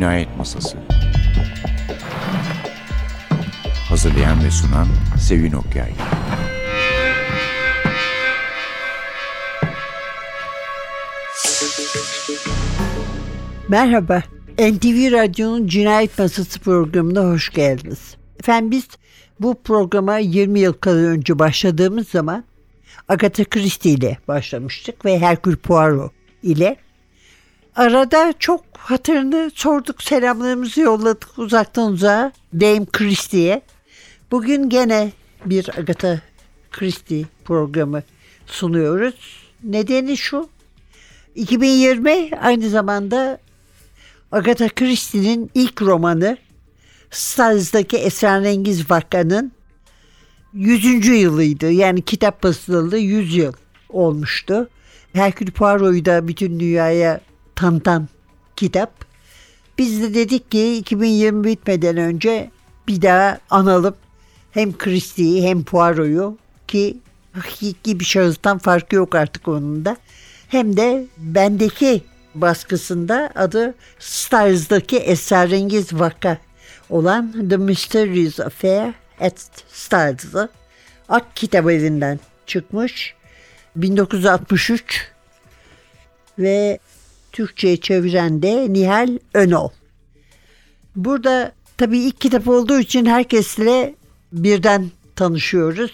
Cinayet Masası. Hazırlayan ve sunan Sevin Okyay. Merhaba, NTV Radyo'nun Cinayet Masası programına hoş geldiniz. Efendim biz bu programa 20 yıl kadar önce başladığımız zaman Agatha Christie ile başlamıştık ve Hercule Poirot ile. Arada çok hatırını sorduk, selamlarımızı yolladık uzaktan uzağa Dame Christie'ye. Bugün gene bir Agatha Christie programı sunuyoruz. Nedeni şu, 2020 aynı zamanda Agatha Christie'nin ilk romanı Styles'daki esrarengiz vakanın 100. yılıydı. Yani kitap basılalı 100 yıl olmuştu. Hercule Poirot'u da bütün dünyaya tanıtan kitap. Biz de dedik ki 2020 bitmeden önce bir daha analım hem Christie'yi hem Poirot'u ki hakiki bir şahıstan farkı yok artık onun da. Hem de bendeki baskısında adı Styles'daki esrarengiz vaka olan The Mysterious Affair at Styles'ı Ak Kitap Evi'nden çıkmış 1963 ve Türkçe'ye çeviren de Nihal Önoğ. Burada tabii ilk kitap olduğu için herkesle birden tanışıyoruz.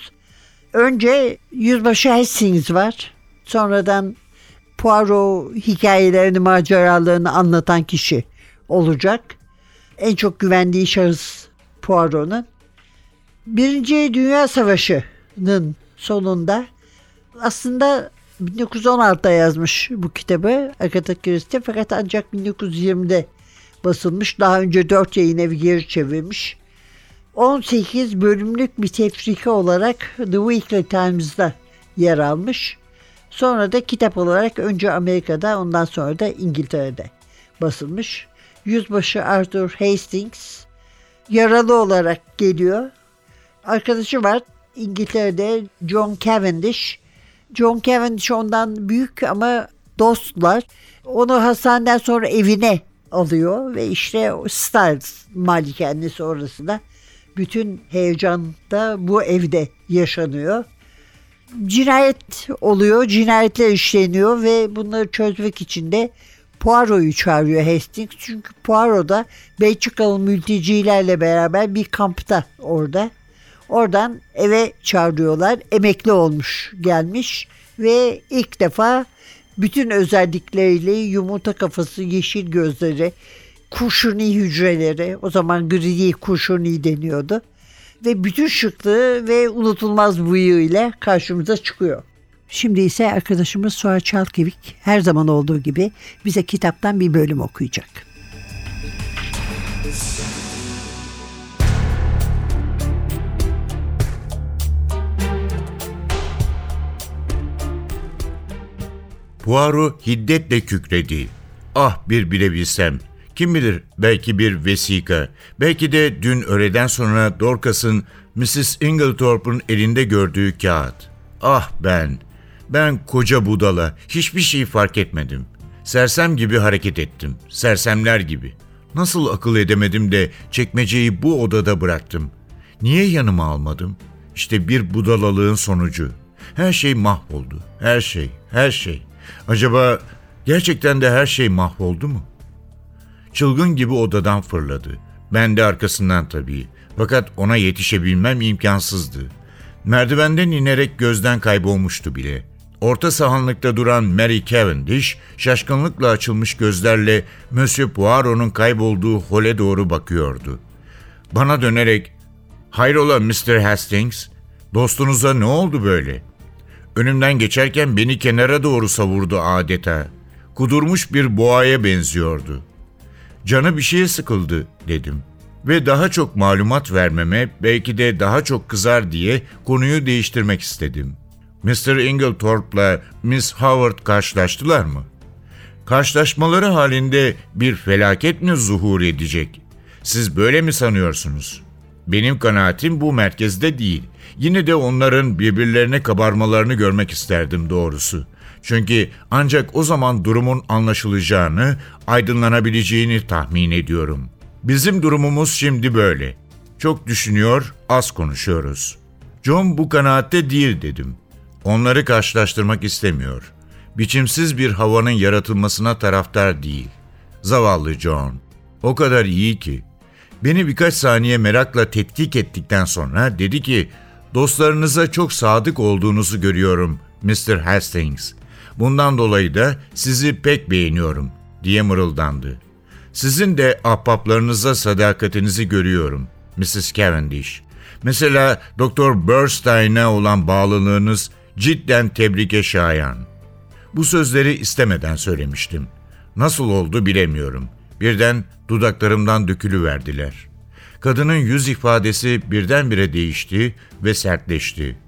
Önce Yüzbaşı Hastings var. Sonradan Poirot hikayelerini, maceralarını anlatan kişi olacak. En çok güvendiği şahıs Poirot'un. Birinci Dünya Savaşı'nın sonunda aslında 1916'da yazmış bu kitabı Agatha Christie fakat ancak 1920'de basılmış. Daha önce 4 yayın evi geri çevirmiş. 18 bölümlük bir tefrika olarak The Weekly Times'da yer almış. Sonra da kitap olarak önce Amerika'da ondan sonra da İngiltere'de basılmış. Yüzbaşı Arthur Hastings yaralı olarak geliyor. Arkadaşı var İngiltere'de John Cavendish. John Cavendish ondan büyük ama dostlar. Onu hastaneden sonra evine alıyor ve işte Styles malikanesi orasında. Bütün heyecan da bu evde yaşanıyor. Cinayet oluyor, cinayetler işleniyor ve bunları çözmek için de Poirot'u çağırıyor Hastings. Çünkü Poirot da Belçikalı mültecilerle beraber bir kampta orada. Oradan eve çağırıyorlar. Emekli olmuş, gelmiş ve ilk defa bütün özellikleriyle yumurta kafası, yeşil gözleri, kurşuni hücreleri, o zaman gri kurşuni deniyordu ve bütün şıklığı ve unutulmaz bıyığıyla karşımıza çıkıyor. Şimdi ise arkadaşımız Suha Çalkıvık her zaman olduğu gibi bize kitaptan bir bölüm okuyacak. Poirot hiddetle kükredi. Ah bir bilebilsem. Kim bilir belki bir vesika. Belki de dün öğleden sonra Dorcas'ın Mrs. Inglethorpe'un elinde gördüğü kağıt. Ah ben koca budala. Hiçbir şey fark etmedim. Sersem gibi hareket ettim. Sersemler gibi. Nasıl akıl edemedim de çekmeceyi bu odada bıraktım. Niye yanıma almadım? İşte bir budalalığın sonucu. Her şey mahvoldu. Her şey. Acaba gerçekten de her şey mahvoldu mu? Çılgın gibi odadan fırladı. Ben de arkasından tabii. Fakat ona yetişebilmem imkansızdı. Merdivenden inerek gözden kaybolmuştu bile. Orta sahanlıkta duran Mary Cavendish, şaşkınlıkla açılmış gözlerle Monsieur Poirot'un kaybolduğu hole doğru bakıyordu. Bana dönerek, "Hayrola Mr. Hastings, dostunuza ne oldu böyle?" Önümden geçerken beni kenara doğru savurdu adeta. Kudurmuş bir boğaya benziyordu. "Canı bir şeye sıkıldı," dedim. Ve daha çok malumat vermeme, belki de daha çok kızar diye konuyu değiştirmek istedim. "Mr. Inglethorpe'la Miss Howard karşılaştılar mı? Karşılaşmaları halinde bir felaket mi zuhur edecek? Siz böyle mi sanıyorsunuz?" Benim kanaatim bu merkezde değil. Yine de onların birbirlerine kabarmalarını görmek isterdim doğrusu. Çünkü ancak o zaman durumun anlaşılacağını, aydınlanabileceğini tahmin ediyorum. Bizim durumumuz şimdi böyle. Çok düşünüyor, az konuşuyoruz. John bu kanaatte değil dedim. Onları karşılaştırmak istemiyor. Biçimsiz bir havanın yaratılmasına taraftar değil. Zavallı John. O kadar iyi ki. Beni birkaç saniye merakla tetkik ettikten sonra dedi ki, "Dostlarınıza çok sadık olduğunuzu görüyorum, Mr. Hastings. Bundan dolayı da sizi pek beğeniyorum," diye mırıldandı. "Sizin de ahbaplarınıza sadakatinizi görüyorum, Mrs. Cavendish. Mesela Dr. Bernstein'a olan bağlılığınız cidden tebrike şayan." Bu sözleri istemeden söylemiştim. Nasıl oldu bilemiyorum. Birden dudaklarımdan dökülüverdiler. Kadının yüz ifadesi birdenbire değişti ve sertleşti.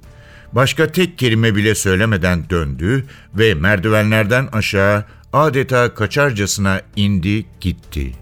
Başka tek kelime bile söylemeden döndü ve merdivenlerden aşağı adeta kaçarcasına indi gitti.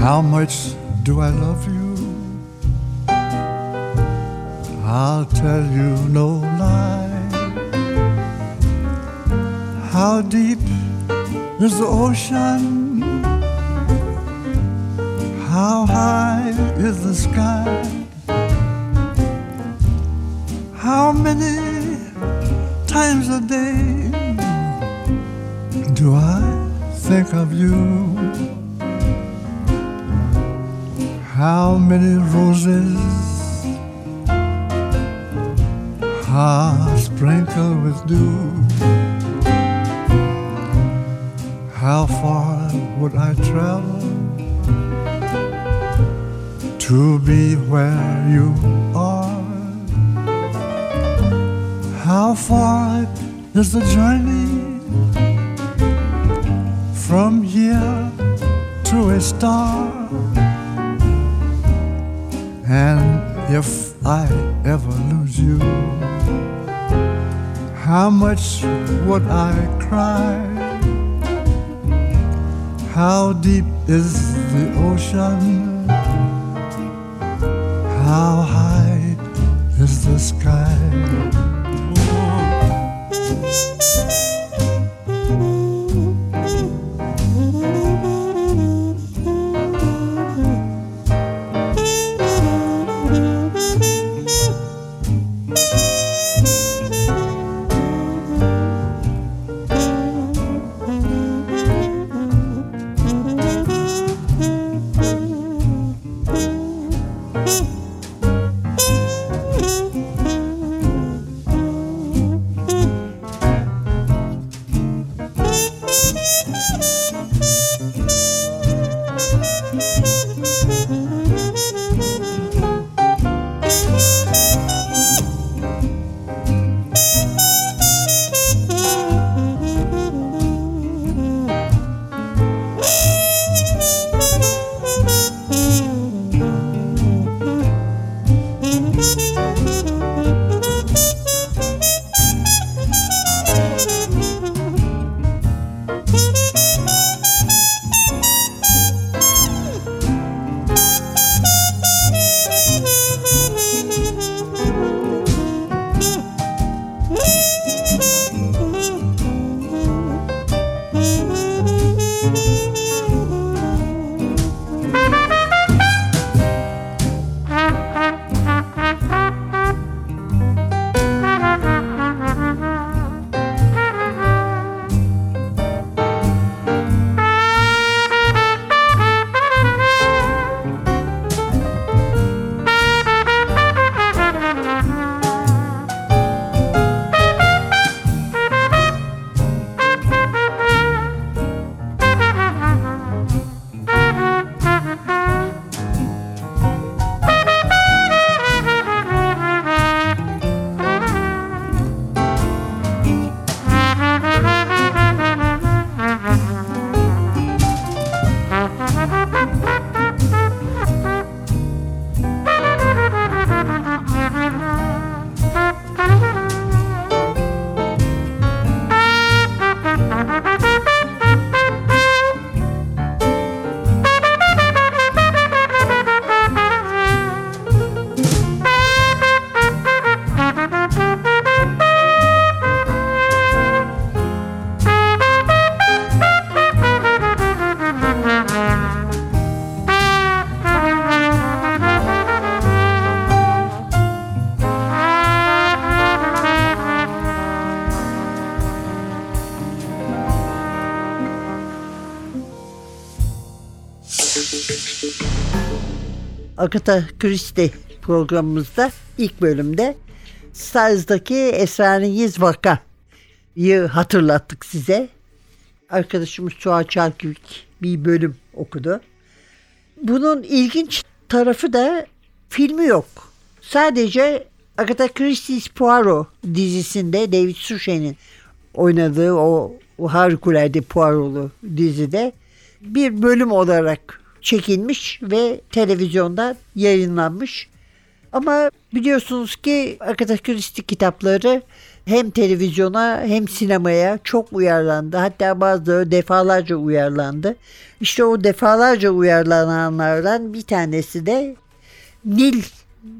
How much do I love you? I'll tell you no lie. How deep is the ocean? How high is the sky? How many times a day do I think of you? How many roses are sprinkled with dew? How far would I travel to be where you are? How far is the journey from here to a star? And if I ever lose you, how much would I cry? How deep is the ocean? How high is the sky? Agatha Christie programımızda ilk bölümde Starz'daki esrarengiz vakayı hatırlattık size. Arkadaşımız Suha Çalkıvık bir bölüm okudu. Bunun ilginç tarafı da filmi yok. Sadece Agatha Christie's Poirot dizisinde David Suchet'in oynadığı o harikulade Poirot'lu dizide bir bölüm olarak çekilmiş ve televizyonda yayınlanmış. Ama biliyorsunuz ki Agatha Christie kitapları hem televizyona hem sinemaya çok uyarlandı. Hatta bazıları defalarca uyarlandı. İşte o defalarca uyarlananlardan bir tanesi de Nil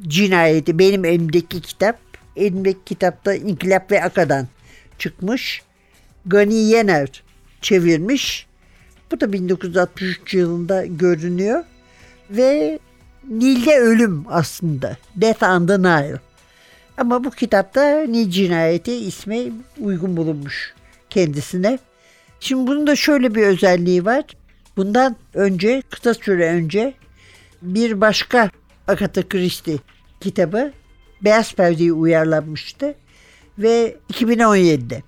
Cinayeti. Benim elimdeki kitap. Elimdeki kitapta İnkılap ve Aka'dan çıkmış. Gani Yener çevirmiş. Bu da 1963 yılında görünüyor. Ve Nil'de Ölüm aslında. Death on the Nile. Ama bu kitapta Nil Cinayeti ismi uygun bulunmuş kendisine. Şimdi bunun da şöyle bir özelliği var. Bundan önce, kısa süre önce bir başka Agatha Christie kitabı Beyaz Perde'ye uyarlanmıştı. Ve 2017'de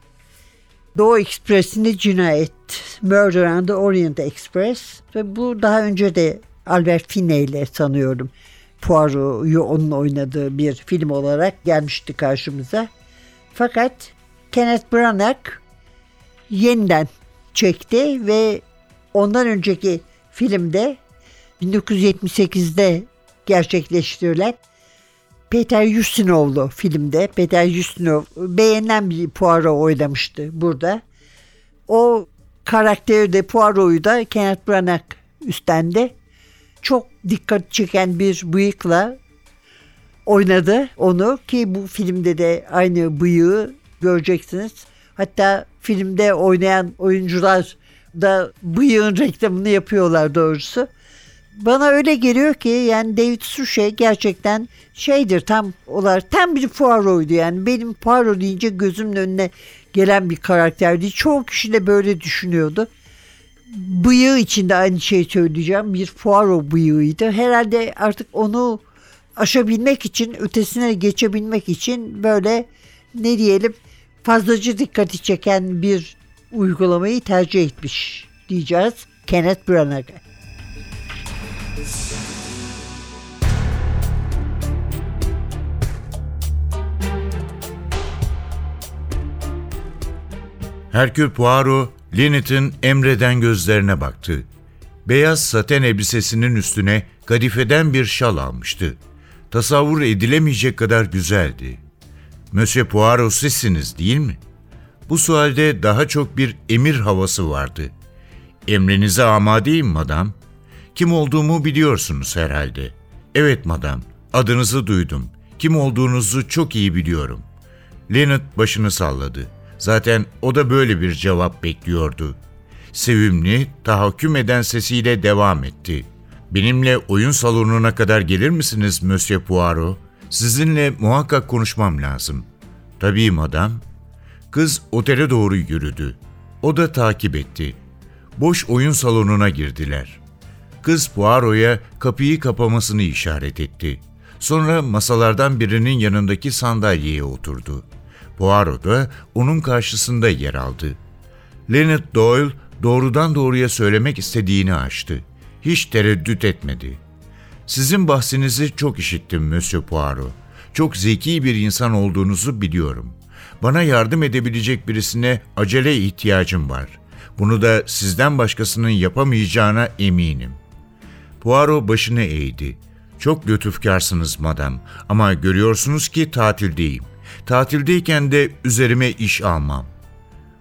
Doğu Ekspresi'nde Cinayet, Murder on the Orient Express ve bu daha önce de Albert Finney ile sanıyorum Poirot'u onun oynadığı bir film olarak gelmişti karşımıza. Fakat Kenneth Branagh yeniden çekti ve ondan önceki filmde 1978'de gerçekleştirilen Peter Ustinov'lu filmde Peter Ustinov beğenilen bir Poirot oynamıştı burada. O karakteri de Poirot'u da Kenneth Branagh üstlendi. Çok dikkat çeken bir bıyıkla oynadı onu ki bu filmde de aynı bıyığı göreceksiniz. Hatta filmde oynayan oyuncular da bıyığın reklamını yapıyorlar doğrusu. Bana öyle geliyor ki yani David Suchet gerçekten tam bir Poirot'ydu yani. Benim Poirot deyince gözümün önüne gelen bir karakterdi. Çoğu kişi de böyle düşünüyordu. Bıyığı için de aynı şeyi söyleyeceğim. Bir Poirot bıyığıydı. Herhalde artık onu aşabilmek için, ötesine geçebilmek için böyle ne diyelim fazlaca dikkati çeken bir uygulamayı tercih etmiş diyeceğiz Kenneth Branagh. Hercule Poirot Lynette'in Emre'den gözlerine baktı. Beyaz saten elbisesinin üstüne kadifeden bir şal almıştı. Tasavvur edilemeyecek kadar güzeldi. "Monsieur Poirot sizsiniz değil mi?" Bu sualde daha çok bir emir havası vardı. "Emrinize amadeyim madam. Kim olduğumu biliyorsunuz herhalde." "Evet madam, adınızı duydum. Kim olduğunuzu çok iyi biliyorum." Lynette başını salladı. Zaten o da böyle bir cevap bekliyordu. Sevimli, tahakküm eden sesiyle devam etti. "Benimle oyun salonuna kadar gelir misiniz Monsieur Poirot? Sizinle muhakkak konuşmam lazım." "Tabii madam." Kız otele doğru yürüdü. O da takip etti. Boş oyun salonuna girdiler. Kız Poirot'a kapıyı kapamasını işaret etti. Sonra masalardan birinin yanındaki sandalyeye oturdu. Poirot da onun karşısında yer aldı. Leonard Doyle doğrudan doğruya söylemek istediğini açtı. Hiç tereddüt etmedi. "Sizin bahsinizi çok işittim Monsieur Poirot. Çok zeki bir insan olduğunuzu biliyorum. Bana yardım edebilecek birisine acele ihtiyacım var. Bunu da sizden başkasının yapamayacağına eminim." Poirot başını eğdi. "Çok lütufkarsınız madam ama görüyorsunuz ki tatildeyim. Tatildeyken de üzerime iş almam."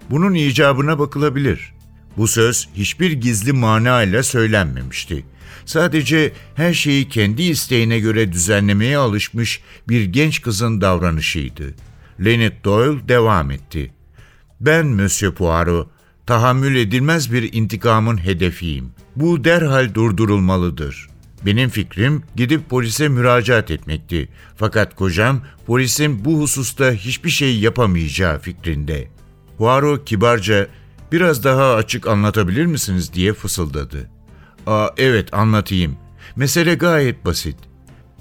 Bunun icabına bakılabilir. Bu söz hiçbir gizli manayla söylenmemişti. Sadece her şeyi kendi isteğine göre düzenlemeye alışmış bir genç kızın davranışıydı. Leonard Doyle devam etti. "Ben Monsieur Poirot, tahammül edilmez bir intikamın hedefiyim. Bu derhal durdurulmalıdır. Benim fikrim gidip polise müracaat etmekti. Fakat kocam polisin bu hususta hiçbir şey yapamayacağı fikrinde." Poirot kibarca "Biraz daha açık anlatabilir misiniz?" diye fısıldadı. Evet, anlatayım. Mesele gayet basit.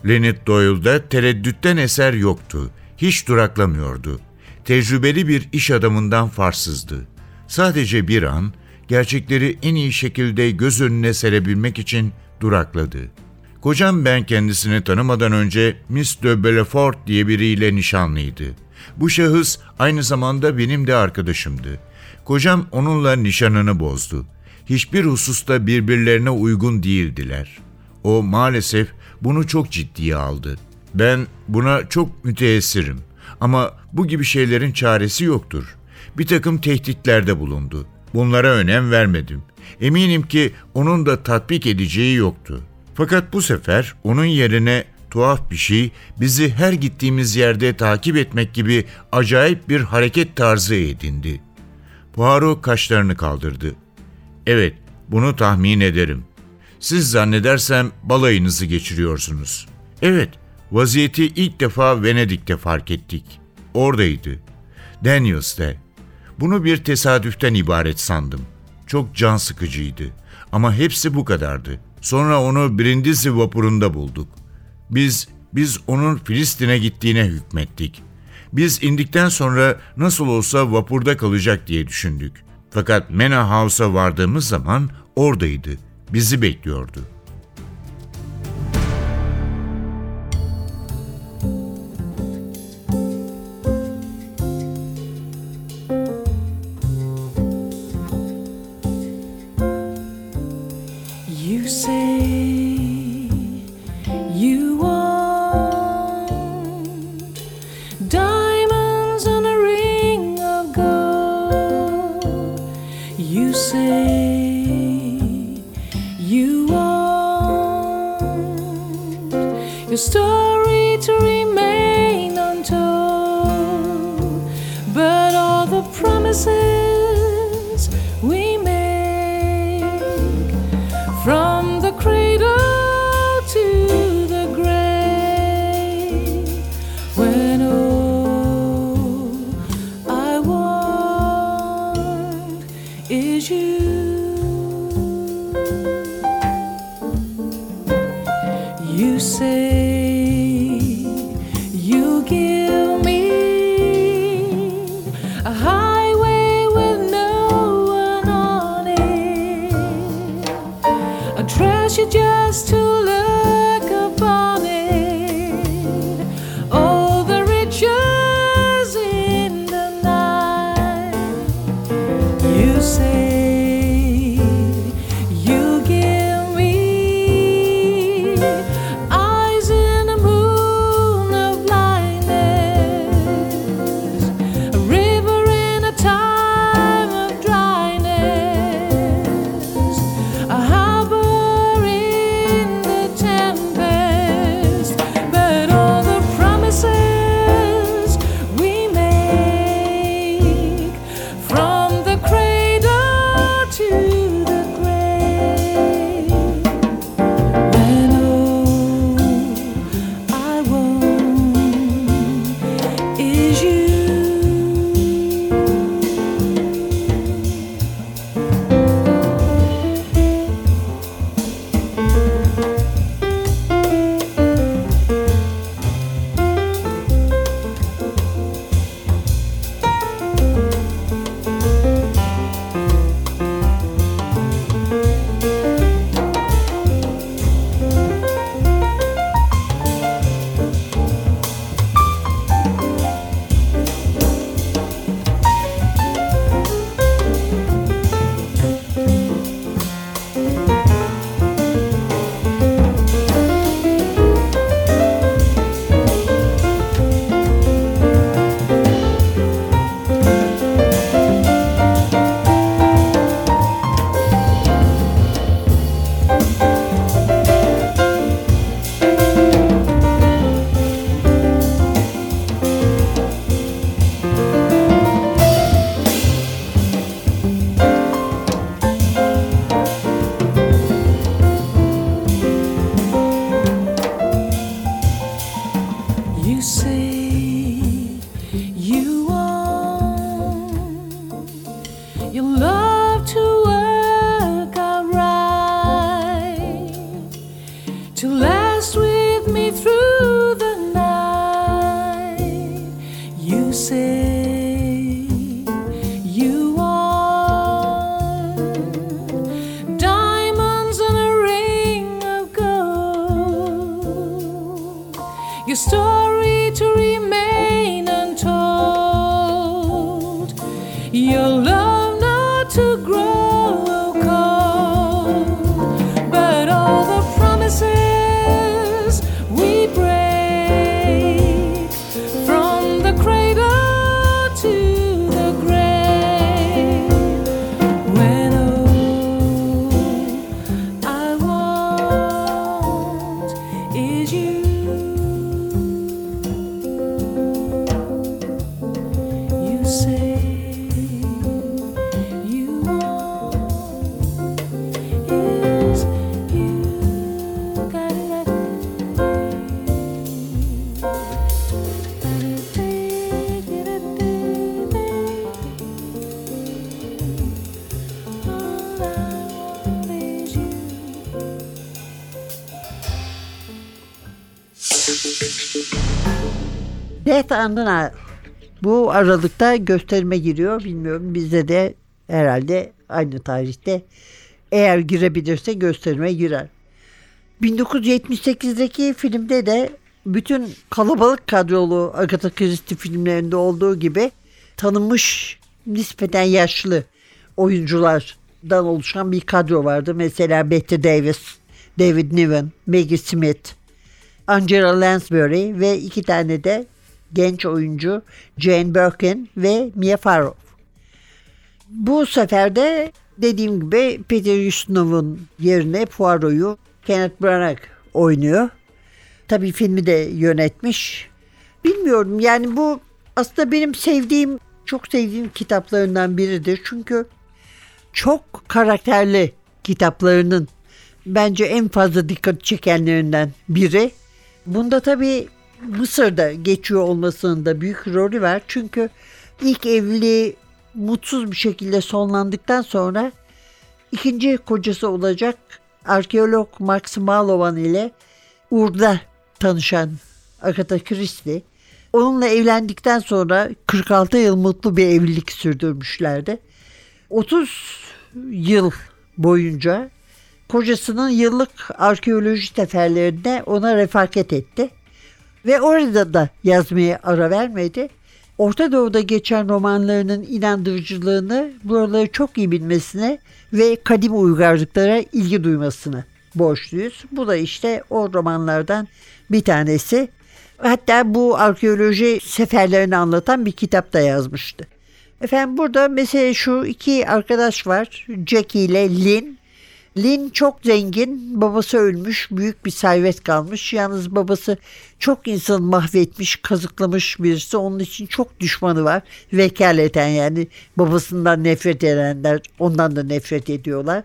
Leonard Doyle'da tereddütten eser yoktu. Hiç duraklamıyordu. Tecrübeli bir iş adamından farksızdı. Sadece bir an, gerçekleri en iyi şekilde göz önüne serebilmek için durakladı. Kocam ben kendisini tanımadan önce Miss de Bellefort diye biriyle nişanlıydı. Bu şahıs aynı zamanda benim de arkadaşımdı. Kocam onunla nişanını bozdu. Hiçbir hususta birbirlerine uygun değildiler. O maalesef bunu çok ciddiye aldı. Ben buna çok müteessirim. Ama bu gibi şeylerin çaresi yoktur. Bir takım tehditlerde bulundu. Bunlara önem vermedim. Eminim ki onun da tatbik edeceği yoktu. Fakat bu sefer onun yerine tuhaf bir şey bizi her gittiğimiz yerde takip etmek gibi acayip bir hareket tarzı edindi. Poirot kaşlarını kaldırdı. Evet, bunu tahmin ederim. Siz zannedersem balayınızı geçiriyorsunuz. Evet, vaziyeti ilk defa Venedik'te fark ettik. Oradaydı. Daniels'te. Bunu bir tesadüften ibaret sandım. Çok can sıkıcıydı. Ama hepsi bu kadardı. Sonra onu Brindisi vapurunda bulduk. Biz onun Filistin'e gittiğine hükmettik. Biz indikten sonra nasıl olsa vapurda kalacak diye düşündük. Fakat Mena House'a vardığımız zaman oradaydı. Bizi bekliyordu. to last with me through the night. You say you want diamonds and a ring of gold. Your story to remain untold. Your love not to grow. Death on the Nile. Bu Aralık'ta gösterime giriyor. Bilmiyorum, bizde de herhalde aynı tarihte eğer girebilirse gösterime girer. 1978'deki filmde de bütün kalabalık kadrolu Agatha Christie filmlerinde olduğu gibi tanınmış nispeten yaşlı oyunculardan oluşan bir kadro vardı. Mesela Bette Davis, David Niven, Maggie Smith, Angela Lansbury ve iki tane de genç oyuncu Jane Birkin ve Mia Farrow. Bu sefer de dediğim gibi Peter Ustinov'un yerine Poirot'u Kenneth Branagh oynuyor. Tabii filmi de yönetmiş. Bilmiyorum, yani bu aslında benim sevdiğim, çok sevdiğim kitaplarından biridir. Çünkü çok karakterli kitaplarının bence en fazla dikkat çekenlerinden biri. Bunda tabii Mısır'da geçiyor olmasının da büyük rolü var. Çünkü ilk evliliği mutsuz bir şekilde sonlandıktan sonra ikinci kocası olacak arkeolog Max Malovan ile Ur'da tanışan Agatha Christie. Onunla evlendikten sonra 46 yıl mutlu bir evlilik sürdürmüşlerdi. 30 yıl boyunca kocasının yıllık arkeoloji seferlerinde ona refakat etti. Ve orada da yazmaya ara vermedi. Orta Doğu'da geçen romanlarının inandırıcılığını, buraları çok iyi bilmesine ve kadim uygarlıklara ilgi duymasına borçluyuz. Bu da işte o romanlardan bir tanesi. Hatta bu arkeoloji seferlerini anlatan bir kitap da yazmıştı. Efendim, burada mesela şu iki arkadaş var. Jackie ile Lynn. Lynn çok zengin, babası ölmüş, büyük bir servet kalmış. Yalnız babası çok insanı mahvetmiş, kazıklamış birisi. Onun için çok düşmanı var. Vekaleten, yani babasından nefret edenler ondan da nefret ediyorlar.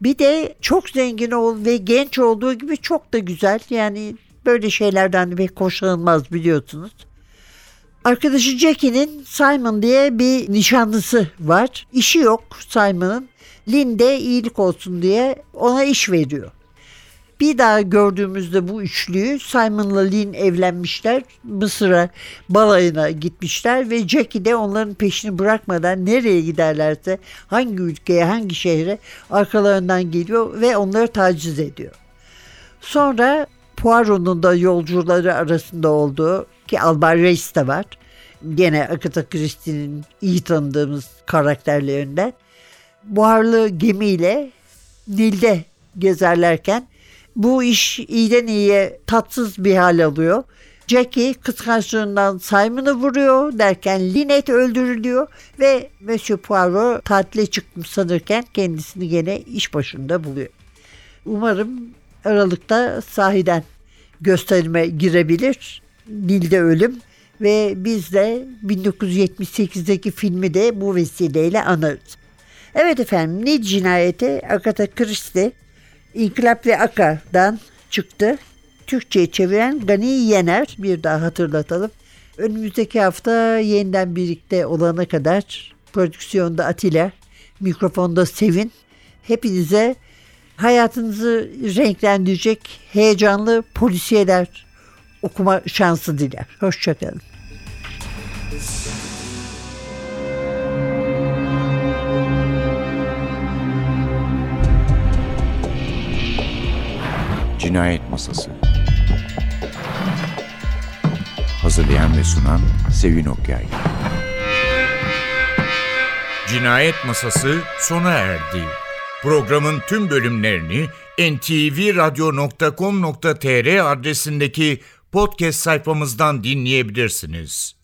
Bir de çok zengin ve genç olduğu gibi çok da güzel. Yani böyle şeylerden pek hoşlanılmaz, biliyorsunuz. Arkadaşı Jackie'nin Simon diye bir nişanlısı var. İşi yok Simon'ın. Lynn de iyilik olsun diye ona iş veriyor. Bir daha gördüğümüzde bu üçlüyü, Simon'la Lynn evlenmişler. Mısır'a balayına gitmişler ve Jackie de onların peşini bırakmadan nereye giderlerse, hangi ülkeye, hangi şehre arkalarından geliyor ve onları taciz ediyor. Sonra Poirot'un da yolcuları arasında olduğu, ki Albar Reis de var. Gene Agatha Christie'nin iyi tanıdığımız karakterlerinden. Buharlı gemiyle Nil'de gezerlerken bu iş iyiden iyiye tatsız bir hal alıyor. Jackie kıskançlığından Simon'ı vuruyor derken Lynette öldürülüyor ve Monsieur Poirot tatile çıkmış sanırken kendisini gene iş başında buluyor. Umarım Aralık'ta sahiden gösterime girebilir Nil'de Ölüm ve biz de 1978'deki filmi de bu vesileyle anarız. Evet efendim, Nil Cinayeti Agatha Christie, İnkılap ve Aka'dan çıktı. Türkçe'ye çeviren Gani Yener, bir daha hatırlatalım. Önümüzdeki hafta yeniden birlikte olana kadar prodüksiyonda Atilla, mikrofonda Sevin. Hepinize hayatınızı renklendirecek heyecanlı polisiyeler okuma şansı diler. Hoşçakalın. Cinayet Masası. Hazırlayan ve sunan Sevin Okyay. Cinayet Masası sona erdi. Programın tüm bölümlerini ntvradyo.com.tr adresindeki podcast sayfamızdan dinleyebilirsiniz.